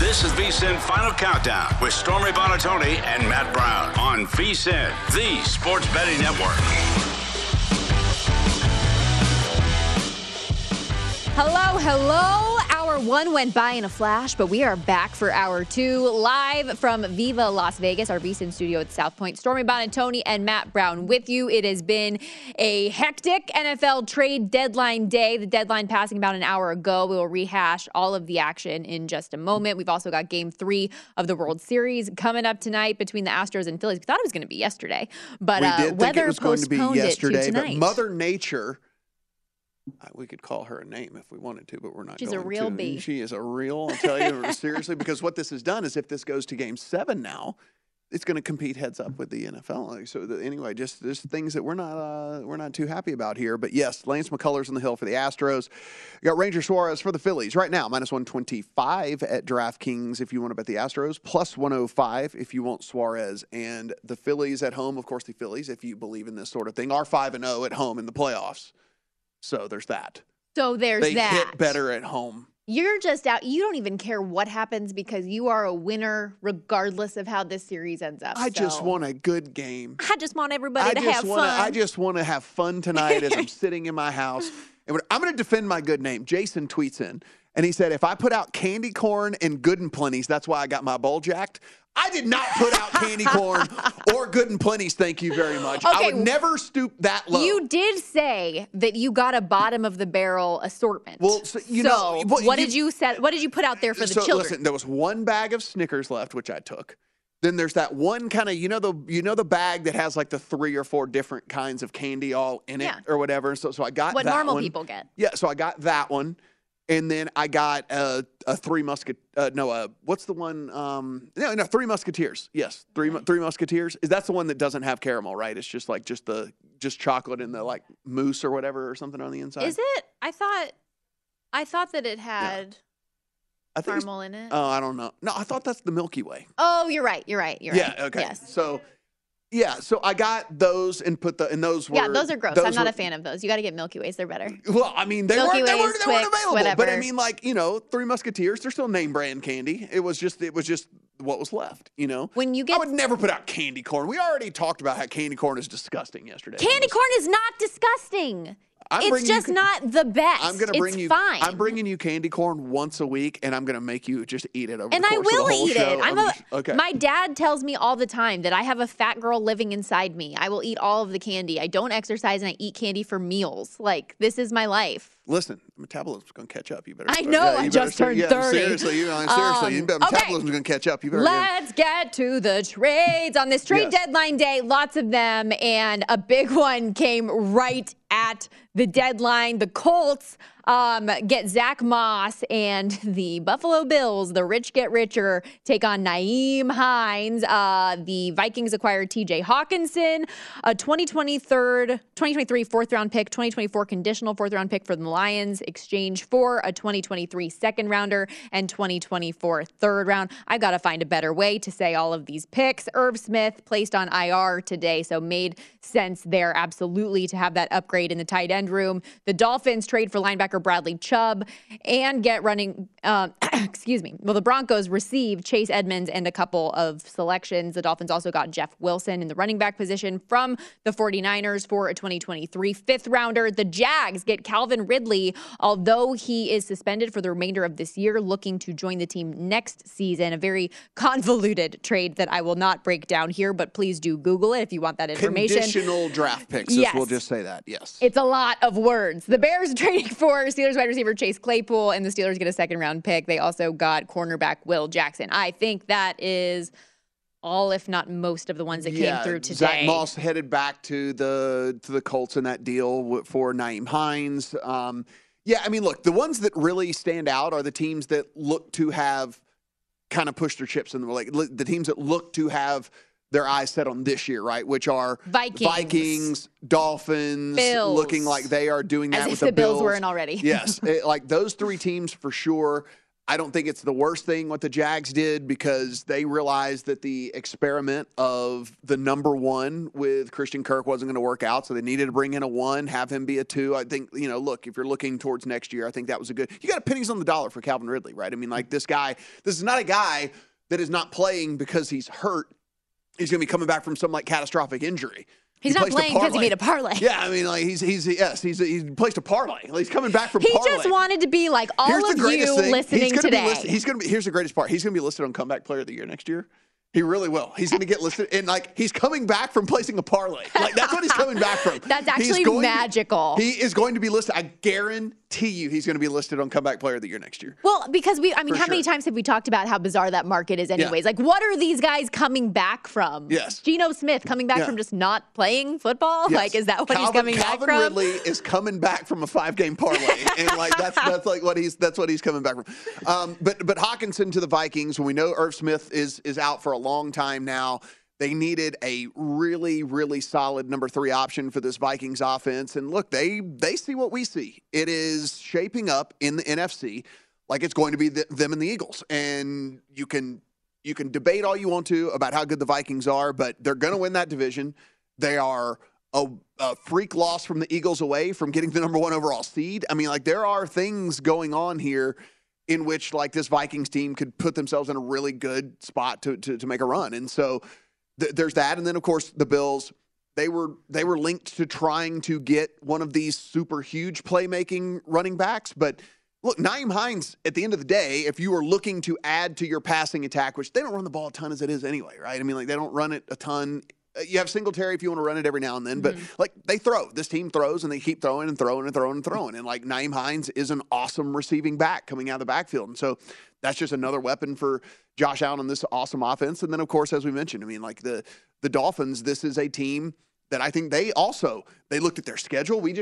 This is VSiN Final Countdown with Stormy Buonantony and Matt Brown on VSiN, the sports betting network. Hello, hello. Hour one went by in a flash, but we are back for hour two, live from Viva Las Vegas, our VSiN studio at South Point. Stormy Buonantony and Matt Brown with you. It has been a hectic NFL trade deadline day. The deadline passing about an hour ago. We will rehash all of the action in just a moment. We've also got Game 3 of the World Series coming up tonight between the Astros and Phillies. We thought it was going to be yesterday, but weather postponed it to tonight. But Mother Nature. We could call her a name if we wanted to, but we're not. She's going a real to. Bee. She is a real, I'll tell you, seriously, because what this has done is if this goes to Game 7 now, it's going to compete heads up with the NFL. So there's things that we're not too happy about here. But yes, Lance McCullers on the hill for the Astros. You got Ranger Suarez for the Phillies right now, -125 at DraftKings if you want to bet the Astros, +105 if you want Suarez and the Phillies at home. Of course, the Phillies, if you believe in this sort of thing, are 5-0 at home in the playoffs. So there's that. They hit better at home. You're just out. You don't even care what happens because you are a winner regardless of how this series ends up. I just want a good game. I just want everybody to have fun. I just want to have fun tonight as I'm sitting in my house. And I'm going to defend my good name. Jason tweets in, and he said, if I put out candy corn and Good and Plenty's, that's why I got my bowl jacked. I did not put out candy corn or Good and Plenty's, thank you very much. Okay, I would never stoop that low. You did say that you got a bottom-of-the-barrel assortment. Well, what did you put out there for the children? Listen, there was one bag of Snickers left, which I took. Then there's that one kind of, you know the bag that has like the 3 or 4 different kinds of candy all in it or whatever. So I got that one. What normal people get. Yeah, so I got that one. And then I got Three Musketeers. Yes, Three Musketeers. That's the one that doesn't have caramel, right? It's just like just chocolate and the like mousse or whatever or something on the inside. Is it? I thought that it had caramel in it. Oh, I don't know. No, I thought that's the Milky Way. Oh, you're right. Yeah. Okay. Yes. So. Yeah, so I got those and put the – and those were – yeah, those are gross. I'm not a fan of those. You got to get Milky Ways. They're better. Well, I mean, they weren't available. Whatever. But, I mean, like, Three Musketeers, they're still name-brand candy. It was just what was left, I would never put out candy corn. We already talked about how candy corn is disgusting yesterday. Candy corn is not disgusting. It's just not the best. It's fine. I'm bringing you candy corn once a week, and I'm going to make you just eat it over the course of the whole show. And I will eat it. My dad tells me all the time that I have a fat girl living inside me. I will eat all of the candy. I don't exercise, and I eat candy for meals. Like, this is my life. Listen, metabolism's going to catch up. You better. I know. Yeah, I just turned 30. Seriously, metabolism's going to catch up. You better. Let's get to the trades on this trade deadline day. Lots of them, and a big one came right at the deadline. The Colts get Zach Moss, and the Buffalo Bills, the rich get richer, take on Naeem Hines. The Vikings acquire TJ Hockenson, a 2023 4th-round pick, 2024 conditional 4th-round pick for the Lions, exchange for a 2023 second rounder and 2024 third round. I've got to find a better way to say all of these picks. Irv Smith placed on IR today, so made sense there absolutely to have that upgrade in the tight end room. The Dolphins trade for linebacker Bradley Chubb and get running, the Broncos receive Chase Edmonds and a couple of selections. The Dolphins also got Jeff Wilson in the running back position from the 49ers for a 2023 fifth rounder. The Jags get Calvin Ridley, although he is suspended for the remainder of this year, looking to join the team next season. A very convoluted trade that I will not break down here, but please do Google it if you want that information. Conditional draft picks, we'll just say that, yes. It's a lot of words. The Bears trading for Steelers wide receiver Chase Claypool, and the Steelers get a second-round pick. They also got cornerback Will Jackson. I think that is all, if not most, of the ones that came through today. Zach Moss headed back to the Colts in that deal for Naeem Hines. Look, the ones that really stand out are the teams that look to have kind of pushed their chips in the like the teams that look to have their eyes set on this year, right? Which are Vikings, Dolphins, Bills, looking like they are doing that with the Bills. As if the Bills were in already. Yes, those three teams for sure. I don't think it's the worst thing what the Jags did, because they realized that the experiment of the number one with Christian Kirk wasn't going to work out, so they needed to bring in a one, have him be a two. I think, if you're looking towards next year, I think that was a good – you got pennies on the dollar for Calvin Ridley, right? I mean, this is not a guy that is not playing because he's hurt. He's going to be coming back from some, catastrophic injury. He's not playing because he made a parlay. Yeah, he's placed a parlay. He's coming back from parlay. He just wanted to be like all of you listening today. Here's the greatest part. He's going to be listed on Comeback Player of the Year next year. He really will. He's going to get listed, and he's coming back from placing a parlay. That's what he's coming back from. That's actually magical. He is going to be listed. I guarantee you, he's going to be listed on Comeback Player of the Year next year. Well, because how many times have we talked about how bizarre that market is, anyways? Yeah. What are these guys coming back from? Yes, Geno Smith coming back from just not playing football. Yes. Is that what he's coming back from? Calvin Ridley is coming back from a 5-game parlay, and that's what he's coming back from. But Hockenson to the Vikings. When we know Irv Smith is out for a long time now, they needed a really, really solid number 3 option for this Vikings offense. And look, they see what we see. It is shaping up in the NFC like it's going to be them and the Eagles. And you can debate all you want to about how good the Vikings are, but they're going to win that division. They are a freak loss from the Eagles away from getting the number 1 overall seed. There are things going on here in which this Vikings team could put themselves in a really good spot to make a run. And so there's that. And then, of course, the Bills, they were linked to trying to get one of these super huge playmaking running backs. But look, Naeem Hines, at the end of the day, if you are looking to add to your passing attack, which they don't run the ball a ton as it is anyway, right? They don't run it a ton. You have Singletary if you want to run it every now and then, but they throw. This team throws, and they keep throwing and throwing and throwing and throwing. And Naeem Hines is an awesome receiving back coming out of the backfield. And so that's just another weapon for Josh Allen on this awesome offense. And then, of course, as we mentioned, the Dolphins, this is a team that I think they looked at their schedule. We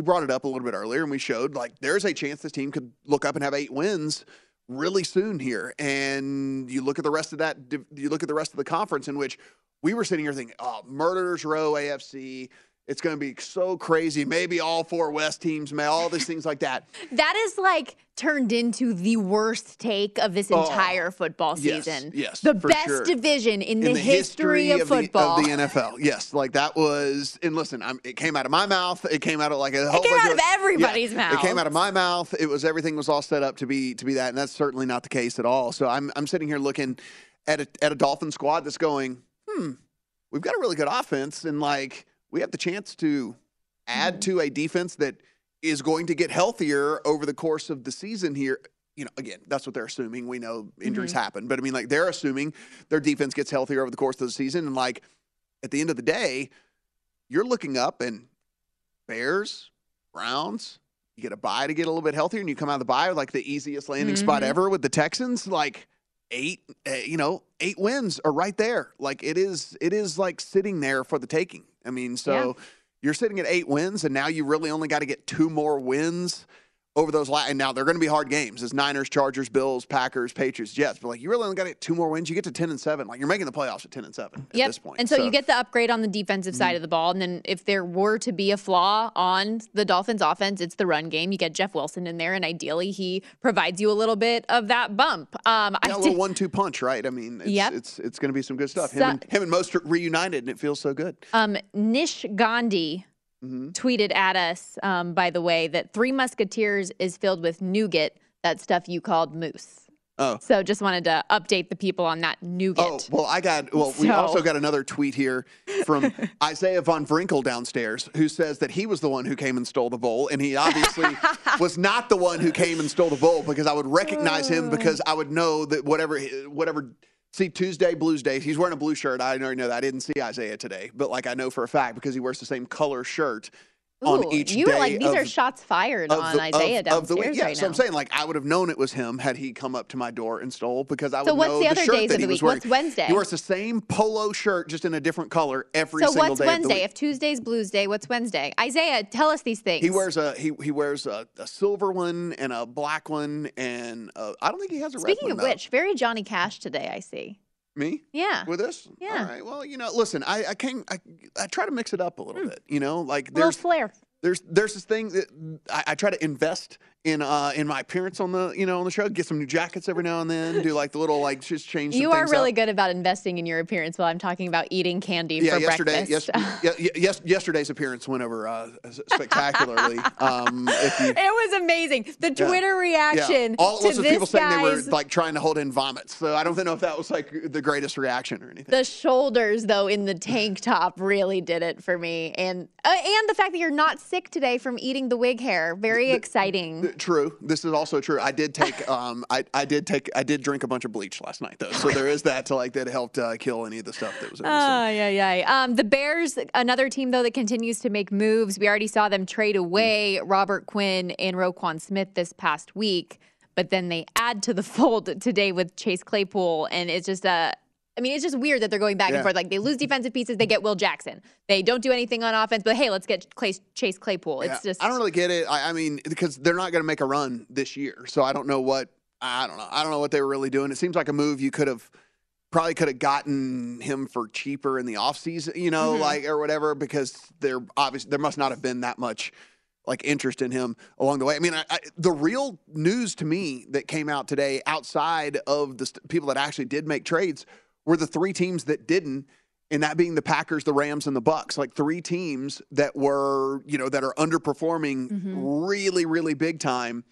brought it up a little bit earlier, and we showed there's a chance this team could look up and have 8 wins really soon here. And you look at the rest of that, you look at the rest of the conference, in which we were sitting here thinking, Murderers Row AFC, it's going to be so crazy. Maybe all 4 West teams, all these things like that. That is turned into the worst take of this entire football season. Yes, the best division in the history of football. Of the NFL. Yes, that was, and listen, it came out of my mouth. It came out of a whole bunch of everybody's mouth. It came out of my mouth. It was, everything was all set up to be that, and that's certainly not the case at all. So I'm sitting here looking at a Dolphin squad that's going, we've got a really good offense, and we have the chance to add to a defense that is going to get healthier over the course of the season here. Again, that's what they're assuming. We know injuries happen, but they're assuming their defense gets healthier over the course of the season. And at the end of the day, you're looking up and Bears, Browns, you get a bye to get a little bit healthier, and you come out of the bye with like the easiest landing spot ever with the Texans. Like eight wins are right there. Like it is like sitting there for the taking. I mean, so you're sitting at 8 wins, and now you really only got to get 2 more wins over those last, and now they're going to be hard games. It's Niners, Chargers, Bills, Packers, Patriots, Jets. But, like, you really only got to get 2 more wins. You get to 10-7. Like, you're making the playoffs at 10-7 at this point. And so you get the upgrade on the defensive side of the ball. And then if there were to be a flaw on the Dolphins' offense, it's the run game. You get Jeff Wilson in there, and ideally he provides you a little bit of that bump. A little 1-2 punch, right? I mean, it's going to be some good stuff. Him and Mostert reunited, and it feels so good. Nish Gandhi tweeted at us, by the way, that 3 Musketeers is filled with nougat, that stuff you called mousse. Oh. So just wanted to update the people on that nougat. Oh, well, we also got another tweet here from Isaiah Von Vrinkle downstairs, who says that he was the one who came and stole the bowl, and he obviously was not the one who came and stole the bowl, because I would recognize him, because I would know that whatever – see, Tuesday, Blues Day, he's wearing a blue shirt. I already know that. I didn't see Isaiah today, but, like, I know for a fact because he wears the same color shirt on each day. These are shots fired on Isaiah downstairs right now. So I'm saying, like, I would have known it was him had he come up to my door and stole, because I would know the shirt that he was wearing. So what's the other days of the week? What's Wednesday? He wears the same polo shirt, just in a different color every single day of the week. So what's Wednesday? If Tuesday's Blues Day, what's Wednesday? Isaiah, tell us these things. He wears a silver one and a black one, and I don't think he has a red one. Speaking of which, very Johnny Cash today, I see. Me? Yeah. With this? Yeah. All right. Well, you know, listen, I try to mix it up a little bit, you know, like there's flair. There's this thing that I try to invest in my appearance on the, you know, on the show, get some new jackets every now and then, do like the little, like, just change some things up. You are really good about investing in your appearance while I'm talking about eating candy for breakfast. Yesterday's appearance went over spectacularly. It was amazing. The Twitter reaction to this, people saying they were, like, trying to hold in vomits. So I don't know if that was, like, the greatest reaction or anything. The shoulders, though, in the tank top really did it for me. And the fact that you're not sick today from eating the wig hair. Very exciting. True. This is also true. I did take, I did drink a bunch of bleach last night, though. So there is that that helped kill any of the stuff that was. The Bears, another team though that continues to make moves. We already saw them trade away Robert Quinn and Roquan Smith this past week, but then they add to the fold today with Chase Claypool, and it's just it's just weird that they're going back and forth. Like, they lose defensive pieces, they get Will Jackson. They don't do anything on offense, but, hey, let's get Chase Claypool. It's just, I don't really get it. I mean, because they're not going to make a run this year, so I don't know what they were really doing. It seems like a move you could have gotten him for cheaper in the offseason, you know, like, or whatever, because there must not have been that much, like, interest in him along the way. I mean, the real news to me that came out today, outside of the people that actually did make trades, were the 3 teams that didn't, and that being the Packers, the Rams, and the Bucks. Like, 3 teams that were, you know, that are underperforming really, really big time,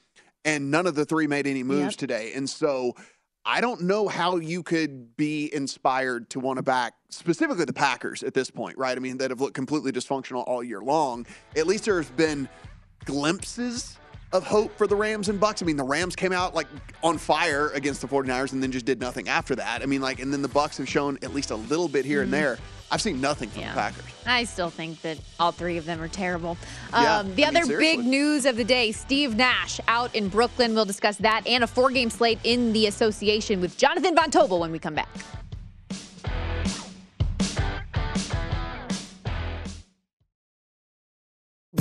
and none of the 3 made any moves today. And so I don't know how you could be inspired to want to back specifically the Packers at this point, right? I mean, that have looked completely dysfunctional all year long. At least there's been glimpses of hope for the Rams and Bucks. I mean, the Rams came out, like, on fire against the 49ers and then just did nothing after that. I mean, like, and then the Bucks have shown at least a little bit here and there. I've seen nothing from the Packers. I still think that all 3 of them are terrible. Big news of the day, Steve Nash out in Brooklyn. We'll discuss that and a 4-game slate in the association with Jonathan Von Tobel when we come back.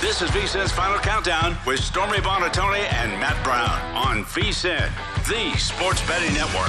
This is VSiN's Final Countdown with Stormy Buonantony and Matt Brown on VSiN, the sports betting network.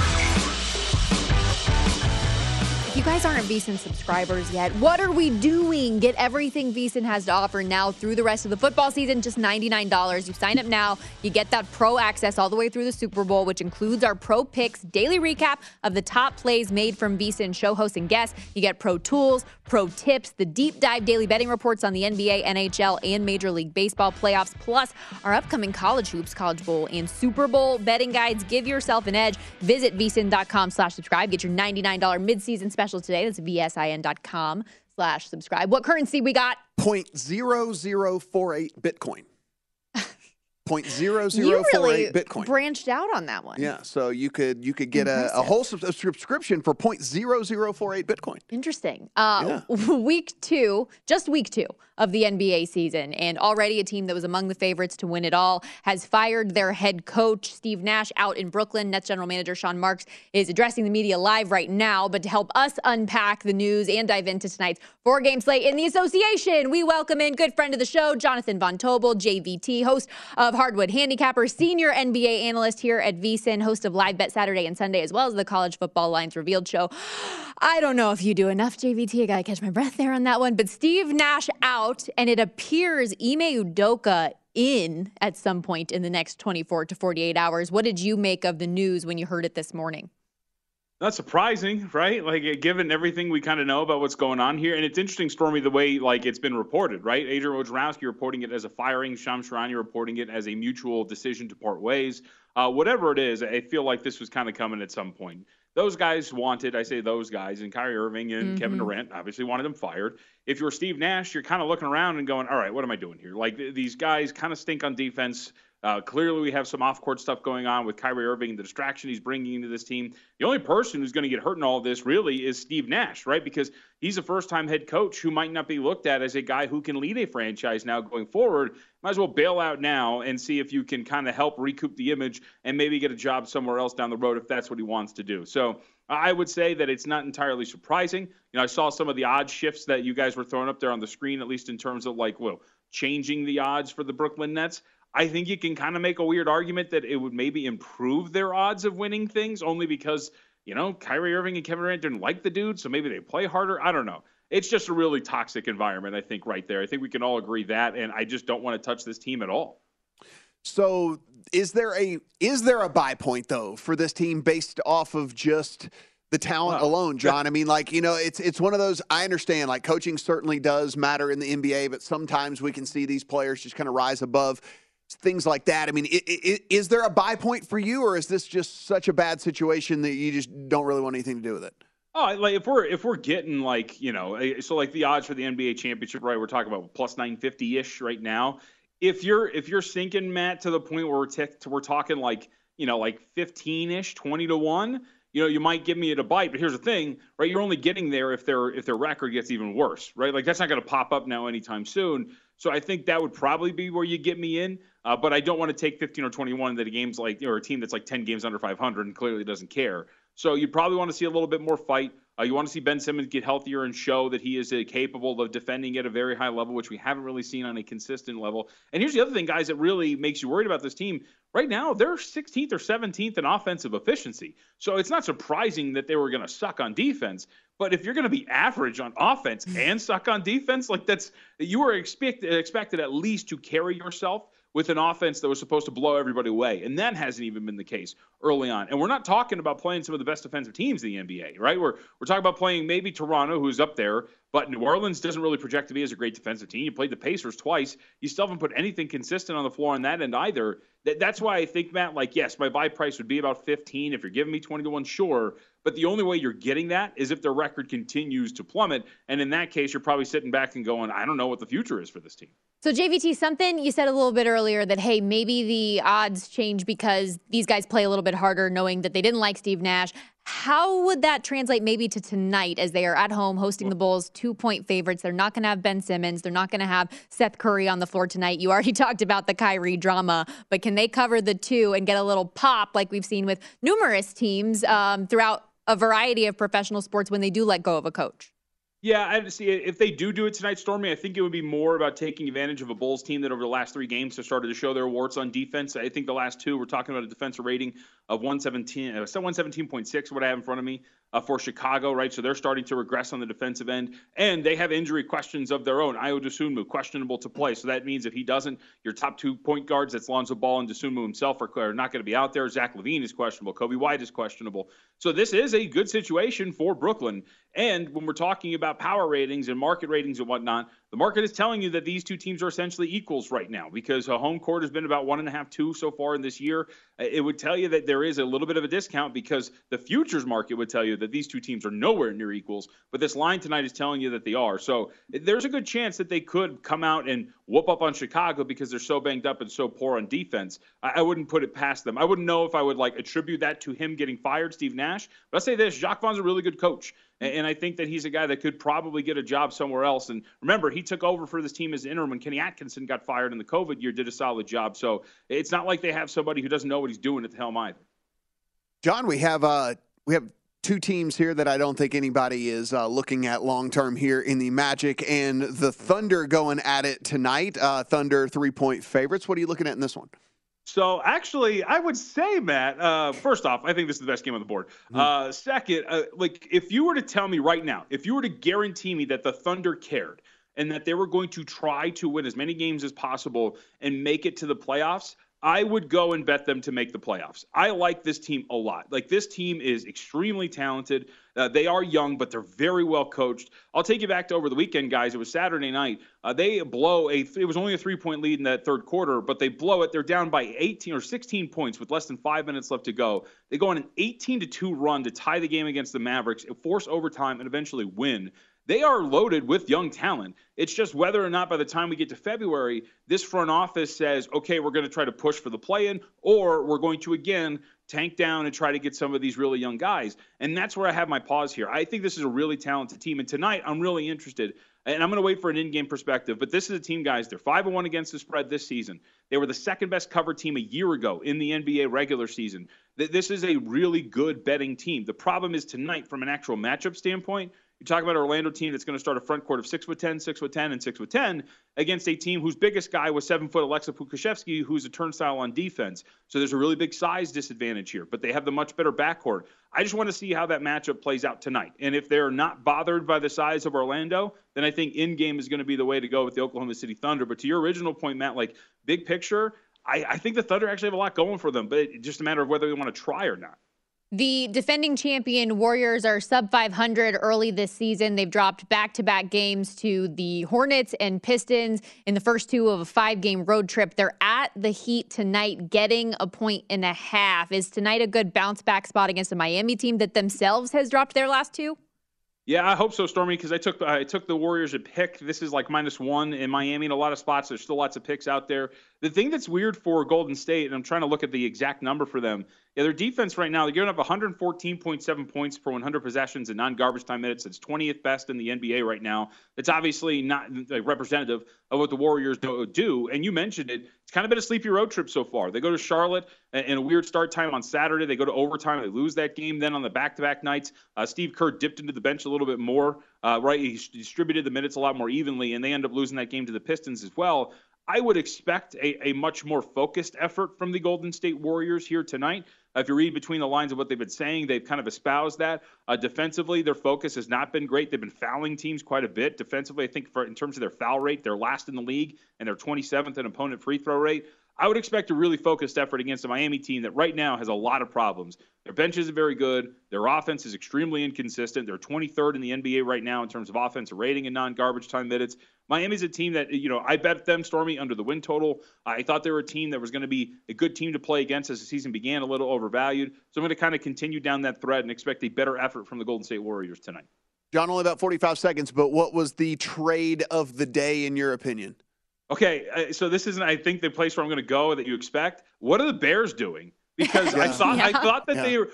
If you guys aren't VSiN subscribers yet, what are we doing? Get everything VSiN has to offer now through the rest of the football season, just $99. You sign up now, you get that pro access all the way through the Super Bowl, which includes our pro picks, daily recap of the top plays made from VSiN show hosts and guests. You get pro tools, pro tips, the deep dive daily betting reports on the NBA, NHL, and Major League Baseball playoffs, plus our upcoming college hoops, college bowl, and Super Bowl betting guides. Give yourself an edge. Visit vsin.com/subscribe. Get your $99 midseason special today. That's vsin.com/subscribe. What currency we got? 0.0048 Bitcoin. 0.0048 you really Bitcoin. Branched out on that one. Yeah, so you could get a whole subscription for 0.0048 Bitcoin. Interesting. Week two of the NBA season, and already a team that was among the favorites to win it all has fired their head coach, Steve Nash, out in Brooklyn. Nets general manager Sean Marks is addressing the media live right now, but to help us unpack the news and dive into tonight's four-game slate in the association, we welcome in good friend of the show, Jonathan Von Tobel, JVT, host of Hardwood Handicapper, senior NBA analyst here at VSiN, host of Live Bet Saturday and Sunday, as well as the College Football Lines Revealed show. I don't know if you do enough, JVT. I got to catch my breath there on that one. But Steve Nash out, and it appears Ime Udoka in at some point in the next 24 to 48 hours. What did you make of the news when you heard it this morning? That's surprising, right? Like, given everything we kind of know about what's going on here. And it's interesting, Stormy, the way, like, it's been reported, right? Adrian Wojnarowski reporting it as a firing, Shams Charania reporting it as a mutual decision to part ways. Whatever it is, I feel like this was kind of coming at some point. Those guys wanted, I say those guys, and Kyrie Irving and Kevin Durant obviously wanted them fired. If you're Steve Nash, you're kind of looking around and going, all right, what am I doing here? Like, these guys kind of stink on defense. Clearly, we have some off-court stuff going on with Kyrie Irving and the distraction he's bringing into this team. The only person who's going to get hurt in all this really is Steve Nash, right? Because he's a first-time head coach who might not be looked at as a guy who can lead a franchise now going forward. Might as well bail out now and see if you can kind of help recoup the image and maybe get a job somewhere else down the road if that's what he wants to do. So I would say that it's not entirely surprising. You know, I saw some of the odd shifts that you guys were throwing up there on the screen, at least in terms of, like, well, changing the odds for the Brooklyn Nets. I think you can kind of make a weird argument that it would maybe improve their odds of winning things only because, you know, Kyrie Irving and Kevin Durant didn't like the dude, so maybe they play harder. I don't know. It's just a really toxic environment, I think, right there. I think we can all agree that, and I just don't want to touch this team at all. So is there a buy point though for this team based off of just the talent alone, John? Yeah. I mean, like, you know, it's one of those, I understand, like, coaching certainly does matter in the NBA, but sometimes we can see these players just kind of rise above things like that. I mean, is there a buy point for you, or is this just such a bad situation that you just don't really want anything to do with it? Oh, like if we're getting, like, you know, so like the odds for the NBA championship, right? We're talking about plus 950 ish right now. If you're sinking, Matt, to the point where we're talking, like, you know, like 15 ish, 20-1. You know, you might give me it a bite, but here's the thing, right? You're only getting there if their record gets even worse, right? Like, that's not going to pop up now anytime soon. So I think that would probably be where you get me in, but I don't want to take 15 or 21 that a game's like, or a team that's like 10 games under 500 and clearly doesn't care. So you probably want to see a little bit more fight. You want to see Ben Simmons get healthier and show that he is capable of defending at a very high level, which we haven't really seen on a consistent level. And here's the other thing, guys, that really makes you worried about this team. Right now, they're 16th or 17th in offensive efficiency. So it's not surprising that they were going to suck on defense. But if you're going to be average on offense and suck on defense, like, that's, you were expected at least to carry yourself with an offense that was supposed to blow everybody away. And that hasn't even been the case early on. And we're not talking about playing some of the best defensive teams in the NBA, right? We're talking about playing maybe Toronto, who's up there, but New Orleans doesn't really project to be as a great defensive team. You played the Pacers twice. You still haven't put anything consistent on the floor on that end either. That's why I think, Matt, like, yes, my buy price would be about 15. If you're giving me 20-1, sure. But the only way you're getting that is if their record continues to plummet. And in that case, you're probably sitting back and going, I don't know what the future is for this team. So, JVT, something you said a little bit earlier that, hey, maybe the odds change because these guys play a little bit harder knowing that they didn't like Steve Nash. How would that translate maybe to tonight as they are at home hosting the Bulls, 2-point favorites? They're not going to have Ben Simmons. They're not going to have Seth Curry on the floor tonight. You already talked about the Kyrie drama, but can they cover the 2 and get a little pop like we've seen with numerous teams throughout a variety of professional sports when they do let go of a coach? Yeah, I see. If they do it tonight, Stormy, I think it would be more about taking advantage of a Bulls team that over the last 3 games has started to show their warts on defense. I think the last 2, we're talking about a defensive rating of 117.6, what I have in front of me, for Chicago, right? So they're starting to regress on the defensive end, and they have injury questions of their own. Ayo Dosunmu, questionable to play. So that means if he doesn't, your top 2 point guards, that's Lonzo Ball and Dosunmu himself, are not going to be out there. Zach LaVine is questionable. Kobe White is questionable. So this is a good situation for Brooklyn. And when we're talking about power ratings and market ratings and whatnot, the market is telling you that these 2 teams are essentially equals right now because a home court has been about 1.5-2 so far in this year. It would tell you that there is a little bit of a discount because the futures market would tell you that these 2 teams are nowhere near equals, but this line tonight is telling you that they are. So there's a good chance that they could come out and whoop up on Chicago because they're so banged up and so poor on defense. I wouldn't put it past them. I wouldn't know if I would like attribute that to him getting fired, Steve Nash. But I'll say this, Jacques Vaughn's a really good coach. And I think that he's a guy that could probably get a job somewhere else. And remember, he took over for this team as interim when Kenny Atkinson got fired in the COVID year, did a solid job. So it's not like they have somebody who doesn't know what he's doing at the helm either. John, we have 2 teams here that I don't think anybody is looking at long-term here in the Magic and the Thunder going at it tonight. Thunder 3-point favorites. What are you looking at in this one? So, actually, I would say, Matt, first off, I think this is the best game on the board. Second, like, if you were to tell me right now, if you were to guarantee me that the Thunder cared and that they were going to try to win as many games as possible and make it to the playoffs, I would go and bet them to make the playoffs. I like this team a lot. Like, this team is extremely talented. They are young, but they're very well coached. I'll take you back to over the weekend, guys. It was Saturday night. They blow it was only a 3-point lead in that third quarter, but they blow it. They're down by 18 or 16 points with less than 5 minutes left to go. They go on an 18-2 run to tie the game against the Mavericks, force overtime, and eventually win. They are loaded with young talent. It's just whether or not by the time we get to February, this front office says, okay, we're going to try to push for the play-in, or we're going to, again, tank down and try to get some of these really young guys. And that's where I have my pause here. I think this is a really talented team. And tonight, I'm really interested. And I'm going to wait for an in-game perspective. But this is a team, guys, they're 5-1 against the spread this season. They were the second-best covered team a year ago in the NBA regular season. This is a really good betting team. The problem is tonight, from an actual matchup standpoint, you talk about an Orlando team that's going to start a front court of 6'10", 6'10", and 6'10", against a team whose biggest guy was 7-foot Alexa Pukashevsky, who's a turnstile on defense. So there's a really big size disadvantage here, but they have the much better backcourt. I just want to see how that matchup plays out tonight. And if they're not bothered by the size of Orlando, then I think in-game is going to be the way to go with the Oklahoma City Thunder. But to your original point, Matt, like, big picture, I think the Thunder actually have a lot going for them, but it's just a matter of whether we want to try or not. The defending champion Warriors are sub 500 early this season. They've dropped back-to-back games to the Hornets and Pistons in the first two of a five-game road trip. They're at the Heat tonight, getting 1.5 points. Is tonight a good bounce-back spot against a Miami team that themselves has dropped their last two? Yeah, I hope so, Stormy, because I took the Warriors a pick. This is like -1 in Miami in a lot of spots. There's still lots of picks out there. The thing that's weird for Golden State, and I'm trying to look at the exact number for them, yeah, their defense right now, they're giving up 114.7 points per 100 possessions in non-garbage time minutes. It's 20th best in the NBA right now. That's obviously not like representative of what the Warriors do. And you mentioned it. It's kind of been a sleepy road trip so far. They go to Charlotte in a weird start time on Saturday. They go to overtime. They lose that game. Then on the back-to-back nights, Steve Kerr dipped into the bench a little bit more. Right, he distributed the minutes a lot more evenly, and they end up losing that game to the Pistons as well. I would expect a much more focused effort from the Golden State Warriors here tonight. If you read between the lines of what they've been saying, they've kind of espoused that. Defensively, their focus has not been great. They've been fouling teams quite a bit. Defensively, I think in terms of their foul rate, they're last in the league, and they're 27th in opponent free throw rate. I would expect a really focused effort against a Miami team that right now has a lot of problems. Their bench isn't very good. Their offense is extremely inconsistent. They're 23rd in the NBA right now in terms of offensive rating and non-garbage time minutes. Miami's a team that, you know, I bet them, Stormy, under the win total. I thought they were a team that was going to be a good team to play against as the season began, a little overvalued. So I'm going to kind of continue down that thread and expect a better effort from the Golden State Warriors tonight. John, only about 45 seconds, but what was the trade of the day in your opinion? Okay, so this isn't, I think, the place where I'm going to go that you expect. What are the Bears doing? Because I thought they were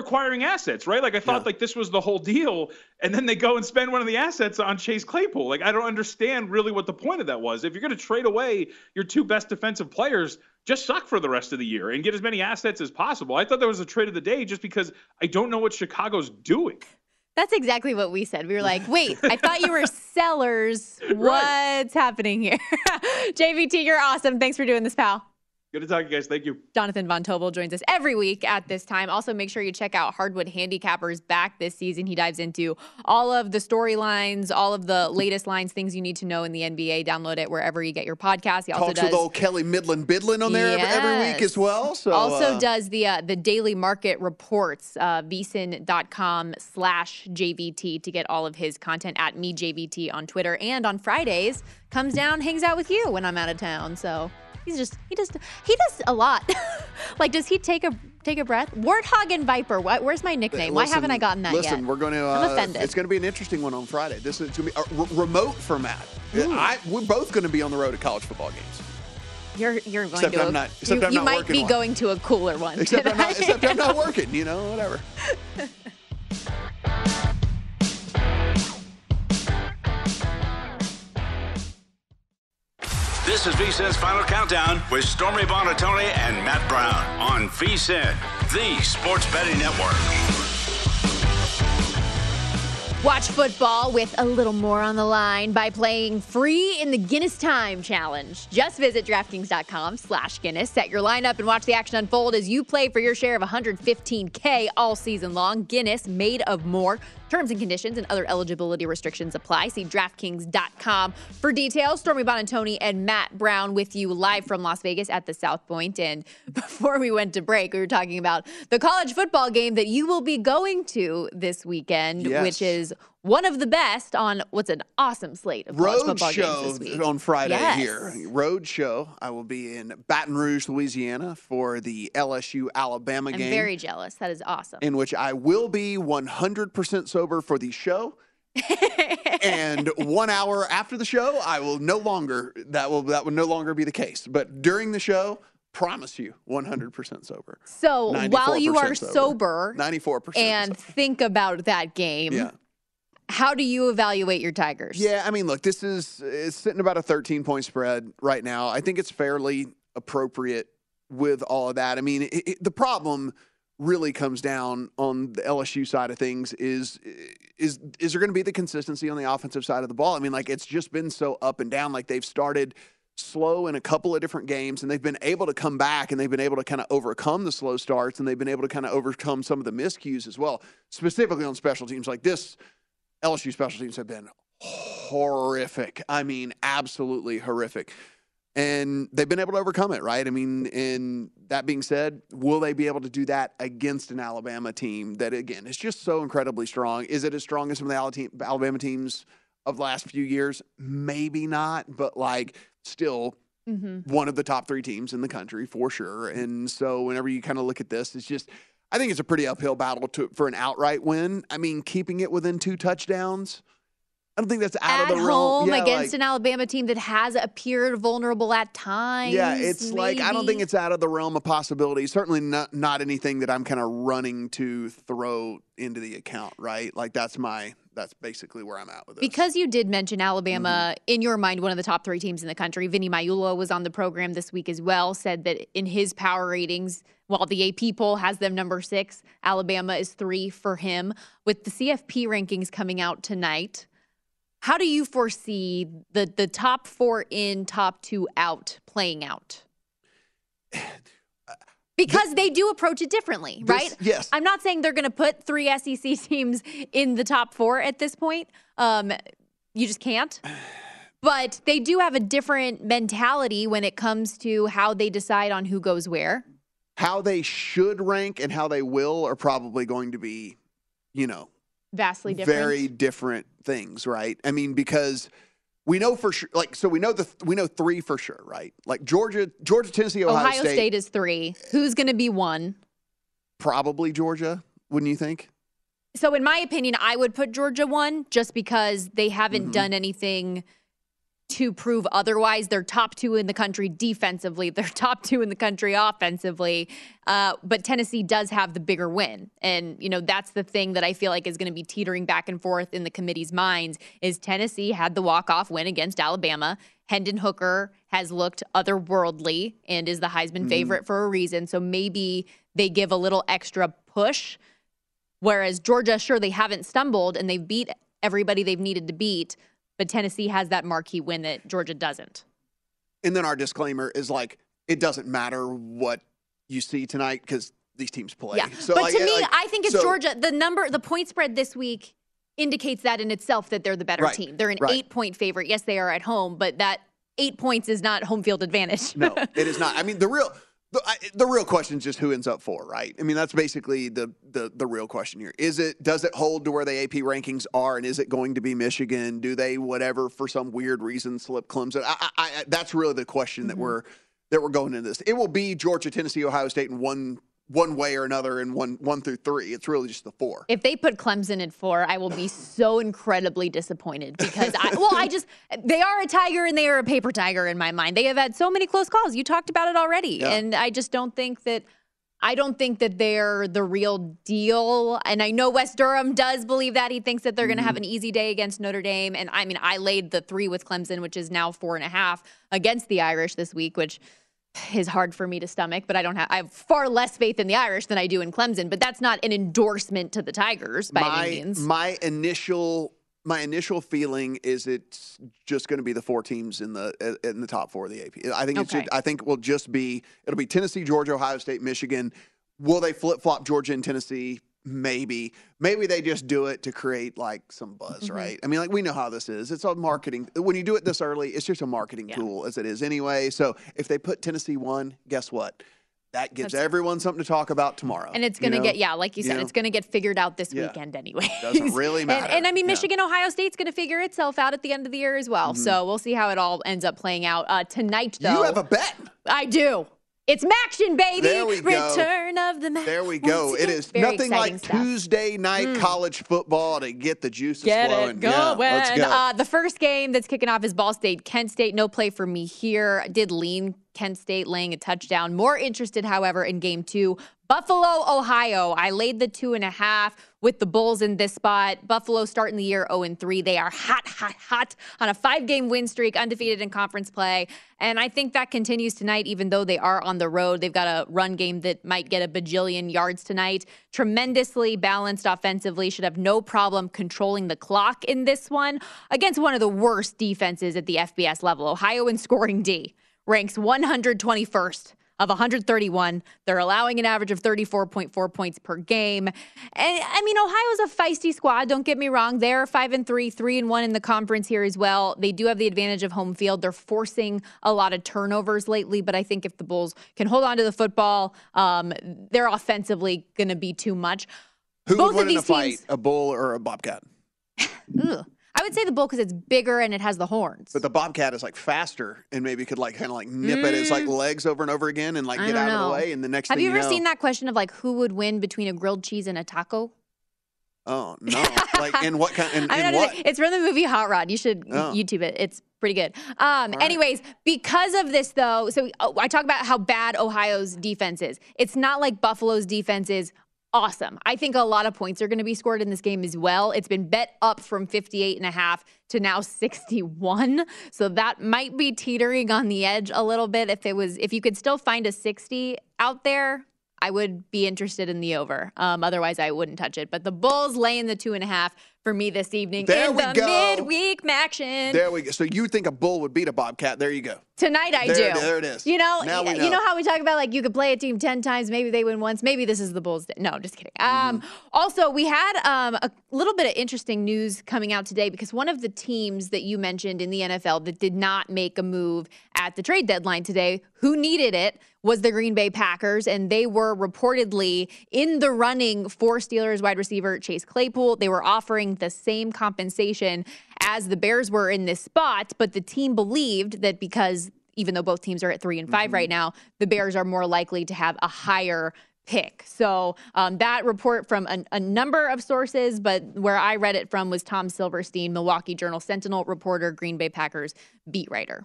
acquiring assets, right? Like I thought like this was the whole deal, and then they go and spend one of the assets on Chase Claypool. Like I don't understand really what the point of that was. If you're going to trade away your two best defensive players, just suck for the rest of the year and get as many assets as possible. I thought that was a trade of the day just because I don't know what Chicago's doing. That's exactly what we said. We were like, wait, I thought you were sellers. What's happening here? JVT, you're awesome. Thanks for doing this, pal. Good to talk to you guys. Thank you. Jonathan Von Tobel joins us every week at this time. Also, make sure you check out Hardwood Handicappers back this season. He dives into all of the storylines, all of the latest lines, things you need to know in the NBA. Download it wherever you get your podcast. He also does with old Kelly Midland on there every week as well. So also does the daily market reports, vsin.com/JVT to get all of his content at MeJVT on Twitter. And on Fridays, comes down, hangs out with you when I'm out of town. So He does a lot. Like, does he take a breath? Warthog and Viper. Where's my nickname? Why haven't I gotten that yet? Listen, we're going to. I'm offended. It's going to be an interesting one on Friday. This is going to be a remote for Matt. We're both going to be on the road to college football games. You're going to. You might be going to a cooler one. Except I'm not. Except I'm not working. You know, whatever. This is VSiN's Final Countdown with Stormy Buonantony and Matt Brown on VSiN, the sports betting network. Watch football with a little more on the line by playing free in the Guinness Time Challenge. Just visit DraftKings.com/Guinness. Set your lineup and watch the action unfold as you play for your share of $115K all season long. Guinness, made of more. Terms and conditions and other eligibility restrictions apply. See DraftKings.com for details. Stormy Buonantony and Matt Brown with you live from Las Vegas at the South Point. And before we went to break, we were talking about the college football game that you will be going to this weekend, which is one of the best on what's an awesome slate of college football games this week. Road show on Friday here. Road show. I will be in Baton Rouge, Louisiana for the LSU-Alabama game. I'm very jealous. That is awesome. In which I will be 100% sober for the show. And 1 hour after the show, I will no longer, that will no longer be the case. But during the show, promise you 100% sober. So while you are sober 94% and sober, think about that game. Yeah. How do you evaluate your Tigers? Yeah, I mean, look, it's sitting about a 13-point spread right now. I think it's fairly appropriate with all of that. I mean, the problem really comes down on the LSU side of things is there going to be the consistency on the offensive side of the ball? I mean, like, it's just been so up and down. Like, they've started slow in a couple of different games, and they've been able to come back, and they've been able to kind of overcome the slow starts, and they've been able to kind of overcome some of the miscues as well, specifically on special teams like this. LSU special teams have been horrific. I mean, absolutely horrific. And they've been able to overcome it, right? I mean, and that being said, will they be able to do that against an Alabama team that, again, is just so incredibly strong? Is it as strong as some of the Alabama teams of the last few years? Maybe not, but, like, still one of the top three teams in the country for sure. And so whenever you kind of look at this, it's just – I think it's a pretty uphill battle for an outright win. I mean, keeping it within 2 touchdowns – I don't think that's out of the realm. Yeah, against an Alabama team that has appeared vulnerable at times. Yeah, it's maybe. I don't think it's out of the realm of possibility. Certainly not anything that I'm kind of running to throw into the account, right? Like that's basically where I'm at with it. Because you did mention Alabama, in your mind, one of the top three teams in the country. Vinny Maiulo was on the program this week as well, said that in his power ratings, while the AP poll has them number 6, Alabama is 3 for him. With the CFP rankings coming out tonight, how do you foresee the top 4 in, top 2 out playing out? Because they do approach it differently, right? Yes. I'm not saying they're going to put 3 SEC teams in the top 4 at this point. You just can't. But they do have a different mentality when it comes to how they decide on who goes where. How they should rank and how they will are probably going to be, vastly different. Very different things, right? I mean, because we know for sure, we know 3 for sure, right? Like Georgia, Tennessee, Ohio State. Ohio State is 3. Who's going to be 1? Probably Georgia, wouldn't you think? So in my opinion, I would put Georgia 1 just because they haven't done anything to prove otherwise. They're top 2 in the country defensively. They're top 2 in the country offensively. But Tennessee does have the bigger win. And, that's the thing that I feel like is going to be teetering back and forth in the committee's minds is Tennessee had the walk-off win against Alabama. Hendon Hooker has looked otherworldly and is the Heisman favorite for a reason. So maybe they give a little extra push. Whereas Georgia, sure, they haven't stumbled and they've beat everybody they've needed to beat, but Tennessee has that marquee win that Georgia doesn't. And then our disclaimer is it doesn't matter what you see tonight because these teams play. Yeah. So, but to me, I think it's Georgia. The point spread this week indicates that in itself that they're the better team. They're an 8-point favorite. Yes, they are at home, but that 8 points is not home field advantage. No, it is not. I mean, the real question is just who ends up 4, right? I mean, that's basically the real question here. Does it hold to where the AP rankings are, and is it going to be Michigan? Do they, whatever, for some weird reason, slip Clemson? I that's really the question that we're going into this. It will be Georgia, Tennessee, Ohio State in one way or another in one through 3. It's really just the 4. If they put Clemson at 4, I will be so incredibly disappointed because they are a tiger and they are a paper tiger in my mind. They have had so many close calls. You talked about it already. Yeah. And I just don't think that they're the real deal. And I know Wes Durham does believe that. He thinks that they're going to have an easy day against Notre Dame. And I mean, I laid the 3 with Clemson, which is now 4.5 against the Irish this week, which is hard for me to stomach, but I have far less faith in the Irish than I do in Clemson, but that's not an endorsement to the Tigers by any means. My initial feeling is it's just going to be the 4 teams in the top 4 of the AP. I think it'll be Tennessee, Georgia, Ohio State, Michigan. Will they flip-flop Georgia and Tennessee? Maybe they just do it to create some buzz, right? I mean, we know how this is. It's a marketing. When you do it this early, it's just a marketing tool as it is anyway. So if they put Tennessee 1, guess what? That gives everyone something to talk about tomorrow. And it's going to get, like you said, it's going to get figured out this weekend anyway. Doesn't really matter. And I mean, Michigan, Ohio State's going to figure itself out at the end of the year as well. So we'll see how it all ends up playing out. Tonight, though. You have a bet. I do. It's Maction, baby. There we go. Return of the Maction. There we go. It is nothing like stuff. Tuesday night college football to get the juices flowing. Let's go. The first game that's kicking off is Ball State, Kent State. No play for me here. I did lean Kent State laying a touchdown. More interested, however, in game 2. Buffalo, Ohio. I laid the 2.5 with the Bulls in this spot. Buffalo starting the year 0-3. They are hot on a 5-game win streak, undefeated in conference play. And I think that continues tonight, even though they are on the road. They've got a run game that might get a bajillion yards tonight. Tremendously balanced offensively. Should have no problem controlling the clock in this one against one of the worst defenses at the FBS level. Ohio in scoring D ranks 121st of 131. They're allowing an average of 34.4 points per game. And I mean, Ohio's a feisty squad. Don't get me wrong. They're 5-3, 3-1 in the conference here as well. They do have the advantage of home field. They're forcing a lot of turnovers lately, but I think if the Bulls can hold on to the football, they're offensively going to be too much. Who Both would win in a fight, a bull or a bobcat? I would say the bull because it's bigger and it has the horns. But the bobcat is like faster and maybe could like kind of like nip at its like legs over and over again and like get out of the way. And the next Have you ever seen that question of like who would win between a grilled cheese and a taco? Oh no! Like in what kind? It's from the movie Hot Rod. You should YouTube it. It's pretty good. Right. Anyways, because of this though, so I talk about how bad Ohio's defense is. It's not like Buffalo's defense is awesome. I think a lot of points are going to be scored in this game as well. It's been bet up from 58.5 to now 61. So that might be teetering on the edge a little bit. If you could still find a 60 out there, I would be interested in the over. Otherwise, I wouldn't touch it. But the Bulls laying the 2.5 for me this evening in the midweek action. There we go. So you think a bull would beat a bobcat. There you go. Tonight I do. There it is. You know. You know how we talk about like you could play a team 10 times. Maybe they win once. Maybe this is the Bulls. No, just kidding. Also, we had a little bit of interesting news coming out today because one of the teams that you mentioned in the NFL that did not make a move at the trade deadline today, who needed it, was the Green Bay Packers, and they were reportedly in the running for Steelers wide receiver Chase Claypool. They were offering the same compensation as the Bears were in this spot, but the team believed that because even though both teams are at 3-5 right now, the Bears are more likely to have a higher pick. So that report from a number of sources, but where I read it from was Tom Silverstein, Milwaukee Journal-Sentinel reporter, Green Bay Packers beat writer.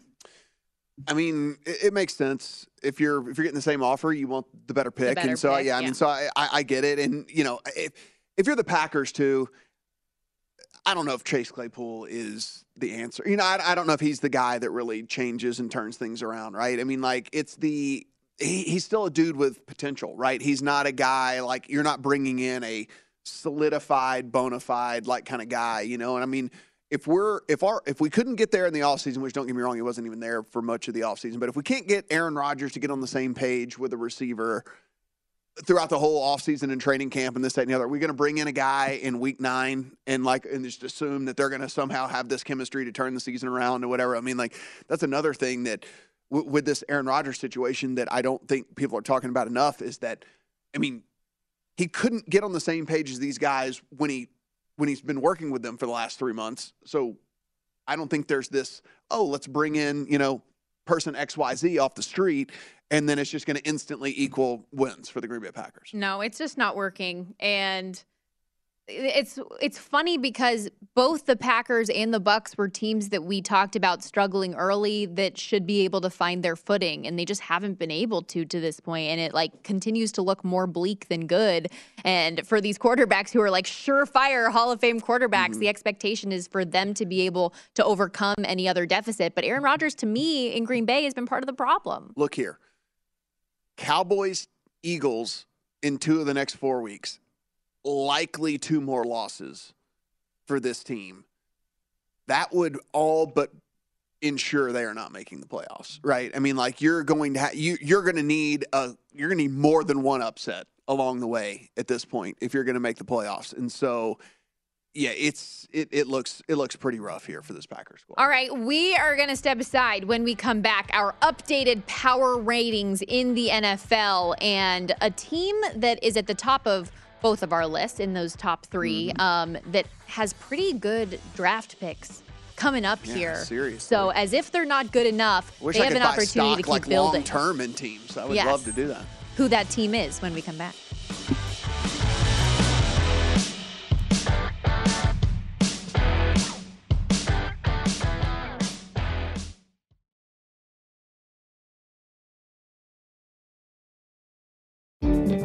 I mean, it makes sense. If you're getting the same offer, you want the better pick. I get it. And, you know, if you're the Packers too, I don't know if Chase Claypool is the answer. You know, I don't know if he's the guy that really changes and turns things around, right? I mean, like, he's still a dude with potential, right? He's not a guy, like, you're not bringing in a solidified, bona fide, like, kind of guy, you know? And I mean, if we couldn't get there in the offseason, which don't get me wrong, it wasn't even there for much of the offseason, but if we can't get Aaron Rodgers to get on the same page with a receiver throughout the whole offseason and training camp and this, that, and the other, we're going to bring in a guy in week 9 and just assume that they're going to somehow have this chemistry to turn the season around or whatever. I mean, like, that's another thing that with this Aaron Rodgers situation that I don't think people are talking about enough is that, I mean, he couldn't get on the same page as these guys when he's been working with them for the last 3 months. So I don't think there's this, oh, let's bring in, you know, person XYZ off the street, and then it's just going to instantly equal wins for the Green Bay Packers. No, it's just not working. And it's funny because both the Packers and the Bucks were teams that we talked about struggling early that should be able to find their footing, and they just haven't been able to this point. And it like continues to look more bleak than good. And for these quarterbacks who are like surefire Hall of Fame quarterbacks, the expectation is for them to be able to overcome any other deficit. But Aaron Rodgers, to me, in Green Bay has been part of the problem. Look here, Cowboys, Eagles in 2 of the next 4 weeks. Likely 2 more losses for this team. That would all but ensure they are not making the playoffs, right? I mean, like you're going to need more than one upset along the way at this point if you're going to make the playoffs. And so, yeah, it looks pretty rough here for this Packers squad. All right, we are going to step aside when we come back. Our updated power ratings in the NFL and a team that is at the top of both of our lists in those top 3 that has pretty good draft picks coming up here. Seriously. So as if they're not good enough, they have an opportunity to keep building. Long-term in teams. I would love to do that. Who that team is when we come back.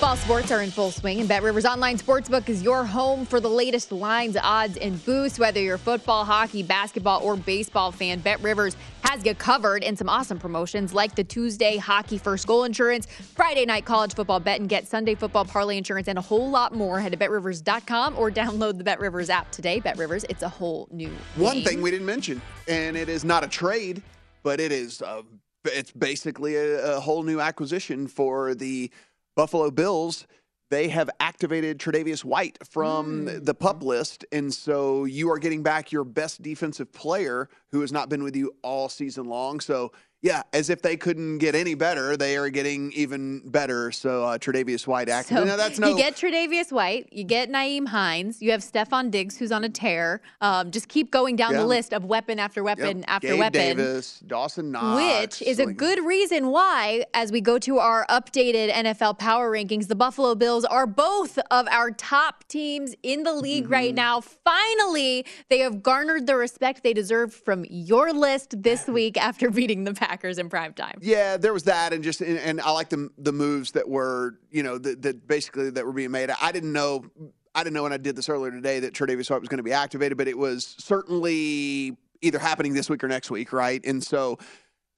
Fall sports are in full swing, and BetRivers Online Sportsbook is your home for the latest lines, odds, and boosts. Whether you're a football, hockey, basketball, or baseball fan, BetRivers has you covered in some awesome promotions like the Tuesday Hockey First Goal Insurance, Friday Night College Football Bet and Get, Sunday Football Parlay Insurance, and a whole lot more. Head to BetRivers.com or download the BetRivers app today. BetRivers, it's a whole new game. One thing we didn't mention, and it is not a trade, but it is it's basically a whole new acquisition for the Buffalo Bills. They have activated Tre'Davious White from the PUP list, and so you are getting back your best defensive player who has not been with you all season long. So, yeah, as if they couldn't get any better, they are getting even better. So, Tre'Davious White activated. You get Tre'Davious White, you get Naeem Hines, you have Stephon Diggs, who's on a tear. Just keep going down the list of weapon after weapon after Gabe weapon. Gabe Davis, Dawson Knox. Which is a good reason why, as we go to our updated NFL power rankings, the Buffalo Bills are both of our top teams in the league right now. Finally, they have garnered the respect they deserve from your list this week after beating the Packers in prime time. Yeah, there was that, and I like the moves that were, that basically that were being made. I didn't know when I did this earlier today that Tre'Davious White was going to be activated, but it was certainly either happening this week or next week, right? And so,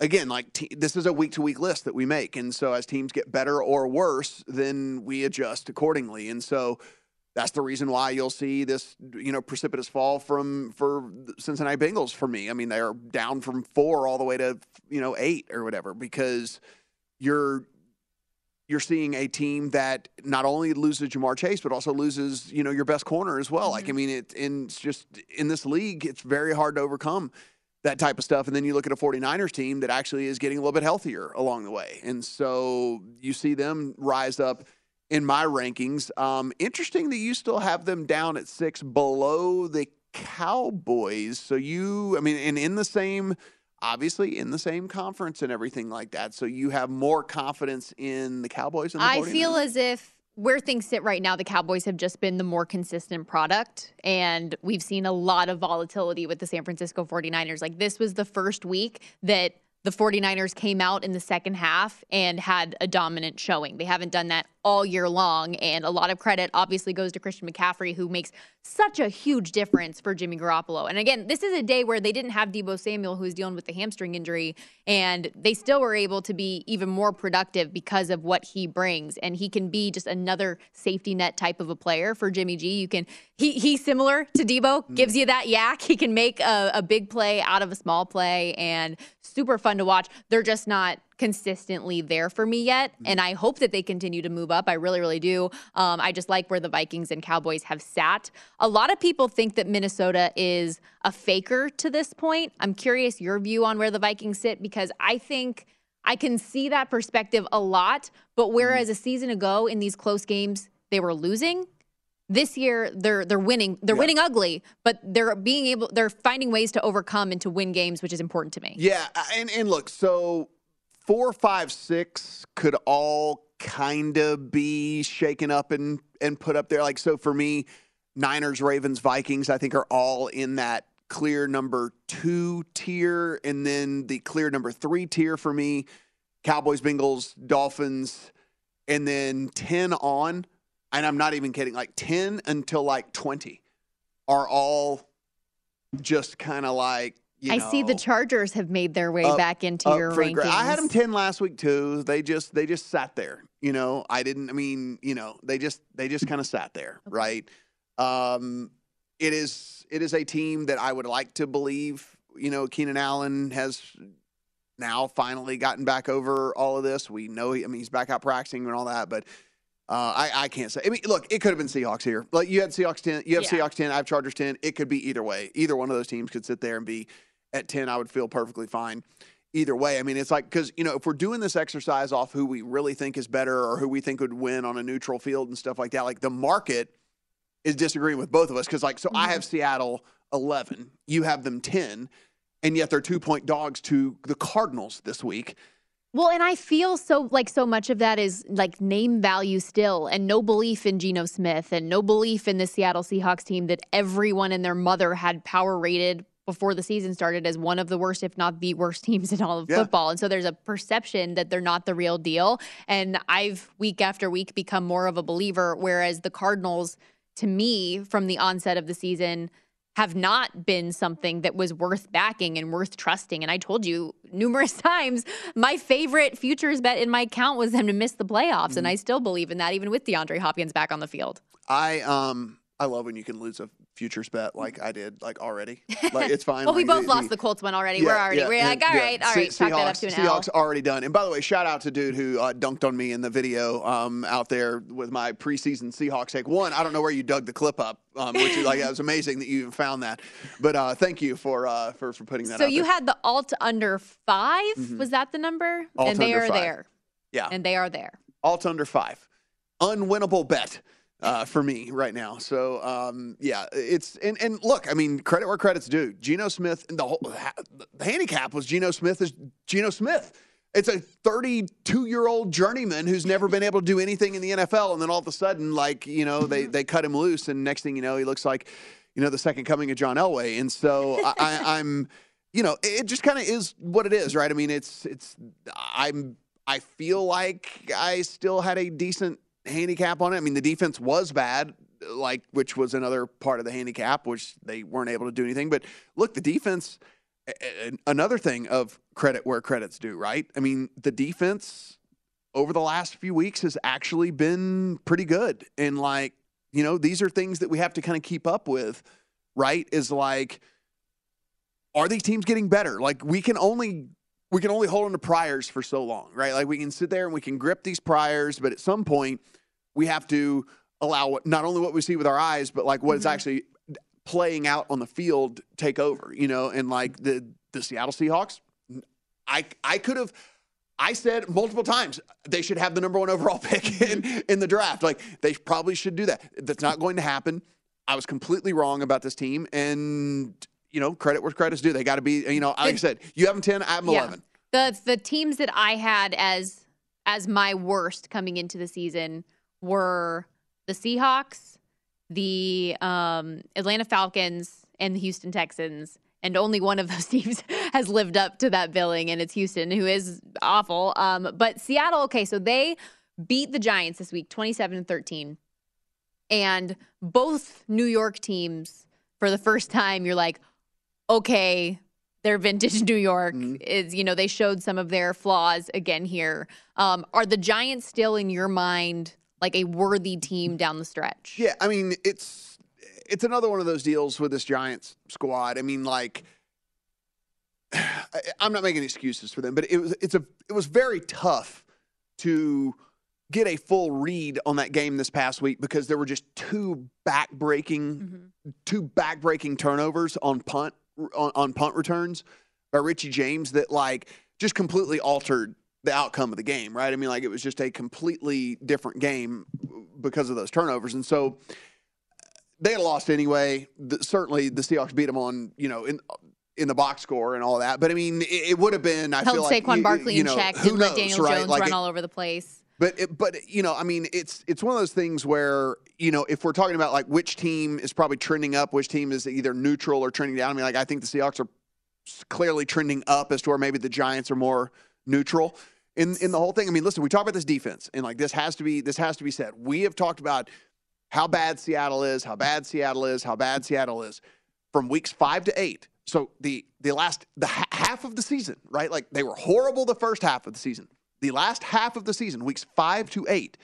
again, this is a week-to-week list that we make, and so as teams get better or worse, then we adjust accordingly, and so. That's the reason why you'll see this, precipitous fall for Cincinnati Bengals for me. I mean, they are down from 4 all the way to, 8 or whatever, because you're seeing a team that not only loses Jamar Chase, but also loses, your best corner as well. Like, I mean, it's just in this league, it's very hard to overcome that type of stuff. And then you look at a 49ers team that actually is getting a little bit healthier along the way. And so you see them rise up in my rankings. Interesting that you still have them down at 6 below the Cowboys. So you, I mean, and in the same, obviously in the same conference and everything like that. So you have more confidence in the Cowboys. And the 49ers. I feel as if where things sit right now, the Cowboys have just been the more consistent product. And we've seen a lot of volatility with the San Francisco 49ers. Like, this was the first week that the 49ers came out in the second half and had a dominant showing. They haven't done that all year long. And a lot of credit obviously goes to Christian McCaffrey, who makes such a huge difference for Jimmy Garoppolo. And again, this is a day where they didn't have Deebo Samuel, who's dealing with the hamstring injury, and they still were able to be even more productive because of what he brings. And he can be just another safety net type of a player for Jimmy G. You can, he's similar to Deebo, gives you that yak. He can make a big play out of a small play, and super fun to watch. They're just not consistently there for me yet, and I hope that they continue to move up. I really, really do. I just like where the Vikings and Cowboys have sat. A lot of people think that Minnesota is a faker to this point. I'm curious your view on where the Vikings sit, because I think I can see that perspective a lot, but whereas a season ago in these close games they were losing, this year they're winning. They're winning ugly, but they're finding ways to overcome and to win games, which is important to me. Yeah, and look, so 4, 5, 6 could all kind of be shaken up and put up there. Like, so for me, Niners, Ravens, Vikings, I think are all in that clear number 2 tier. And then the clear number 3 tier for me, Cowboys, Bengals, Dolphins, and then 10 on. And I'm not even kidding, like 10 until like 20 are all just kind of like, I see the Chargers have made their way back into your rankings. I had them 10 last week too. They just sat there. They just kind of sat there, right? It is a team that I would like to believe, Keenan Allen has now finally gotten back over all of this. We know he's back out practicing and all that, but I can't say. I mean, look, it could have been Seahawks here. Like, you had Seahawks 10, you have Seahawks 10, I have Chargers 10. It could be either way. Either one of those teams could sit there and be at 10. I would feel perfectly fine either way. I mean, it's like, because, if we're doing this exercise off who we really think is better or who we think would win on a neutral field and stuff like that, like, the market is disagreeing with both of us. Because, like, so I have Seattle 11. You have them 10. And yet they're 2-point dogs to the Cardinals this week. Well, and I feel so much of that is like name value still, and no belief in Geno Smith and no belief in the Seattle Seahawks team that everyone and their mother had power rated before the season started as one of the worst, if not the worst teams in all of football. And so there's a perception that they're not the real deal. And I've week after week become more of a believer, whereas the Cardinals, to me, from the onset of the season, have not been something that was worth backing and worth trusting. And I told you numerous times, my favorite futures bet in my account was them to miss the playoffs. And I still believe in that, even with DeAndre Hopkins back on the field. I love when you can lose a futures bet like I did, like already. Like, it's fine. Well, we both lost the Colts one already. Yeah, we're already talk that up to an L. Seahawks already done. And by the way, shout out to dude who dunked on me in the video out there with my preseason Seahawks take. One, I don't know where you dug the clip up, which is like, it was amazing that you even found that. But thank you for putting that out. So you had the alt under 5? Was that the number? Alt and they under are 5. There. Yeah. And they are there. Alt under 5. Unwinnable bet. For me right now. So, it's, and look, I mean, credit where credit's due. Geno Smith, and the handicap was Geno Smith is Geno Smith. It's a 32-year-old journeyman who's never been able to do anything in the NFL. And then all of a sudden, like, they cut him loose. And next thing you know, he looks like, the second coming of John Elway. And so I'm, it just kind of is what it is, right? I mean, I feel like I still had a decent handicap on it. I mean, the defense was bad, which was another part of the handicap, which they weren't able to do anything. But look, the defense, another thing of credit where credit's due, right? I mean, the defense over the last few weeks has actually been pretty good. And these are things that we have to kind of keep up with, right? Is like, are these teams getting better? Like, we can only hold on to priors for so long, right? Like, we can sit there and we can grip these priors, but at some point we have to allow not only what we see with our eyes, but like what is actually playing out on the field take over, and like the Seattle Seahawks, I said multiple times, they should have the number 1 overall pick in the draft. Like, they probably should do that. That's not going to happen. I was completely wrong about this team, and, you know, credit where credit's due. They got to be, you know, like I said, you have them 10, I have them 11. The teams that I had as my worst coming into the season were the Seahawks, the Atlanta Falcons, and the Houston Texans. And only one of those teams has lived up to that billing, and it's Houston, who is awful. But Seattle, okay, so they beat the Giants this week, 27-13. And both New York teams, for the first time, you're like, okay, they're vintage New York. Mm-hmm. Is, you know, they showed some of their flaws again here. Are the Giants still, in your mind, like a worthy team down the stretch? Yeah, I mean, it's another one of those deals with this Giants squad. I mean, like, I'm not making excuses for them, but it was very tough to get a full read on that game this past week because there were just two back-breaking turnovers on punt returns by Richie James that, like, just completely altered the outcome of the game, right? I mean, like, it was just a completely different game because of those turnovers. And so they had lost anyway. Certainly the Seahawks beat them on, you know, in the box score and all that. But, I mean, it would have been, I feel like, Saquon Barkley in check, who knows, Daniel right? Jones like run all over the place. But you know, I mean, it's one of those things where, you know, if we're talking about, like, which team is probably trending up, which team is either neutral or trending down, I mean, like, I think the Seahawks are clearly trending up as to where maybe the Giants are more neutral in the whole thing. I mean, listen, we talk about this defense, and, like, this has to be said. We have talked about how bad Seattle is, from weeks 5 to 8. So the half of the season, right? Like, they were horrible the first half of the season. The last half of the season, weeks 5 to 8,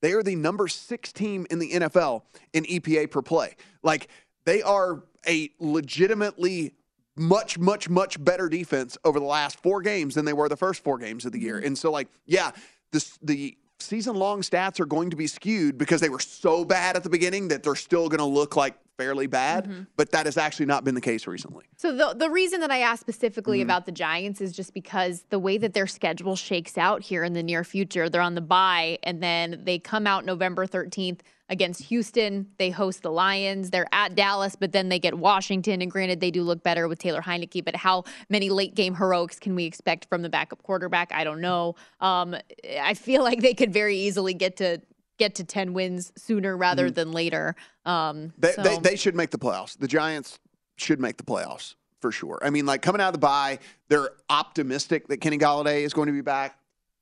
they are the number 6 team in the NFL in EPA per play. Like, they are a legitimately much, much, much better defense over the last 4 games than they were the first 4 games of the year. And so, like, yeah, the season-long stats are going to be skewed because they were so bad at the beginning that they're still going to look like fairly bad, but that has actually not been the case recently. So the reason that I asked specifically about the Giants is just because the way that their schedule shakes out here in the near future, they're on the bye, and then they come out November 13th against Houston. They host the Lions. They're at Dallas, but then they get Washington, and granted, they do look better with Taylor Heineke, but how many late-game heroics can we expect from the backup quarterback? I don't know. I feel like they could very easily get to 10 wins sooner rather than later. They should make the playoffs. The Giants should make the playoffs for sure. I mean, like, coming out of the bye, they're optimistic that Kenny Golladay is going to be back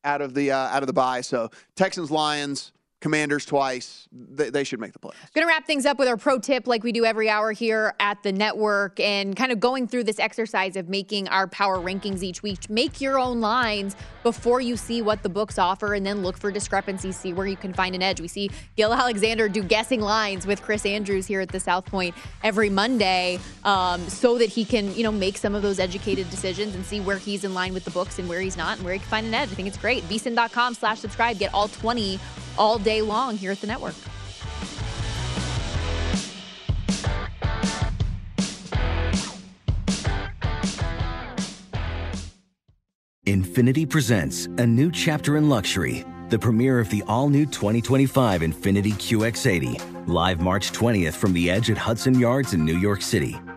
out of the bye. So Texans, Lions, Commanders twice. They should make the playoffs. Going to wrap things up with our pro tip like we do every hour here at the network, and kind of going through this exercise of making our power rankings each week. Make your own lines before you see what the books offer, and then look for discrepancies, see where you can find an edge. We see Gil Alexander do guessing lines with Chris Andrews here at the South Point every Monday so that he can, you know, make some of those educated decisions and see where he's in line with the books and where he's not and where he can find an edge. I think it's great. VSiN.com/subscribe. Get all 20 all day long here at the network. Infinity presents a new chapter in luxury, the premiere of the all-new 2025 Infinity QX80, live March 20th from the Edge at Hudson Yards in New York City,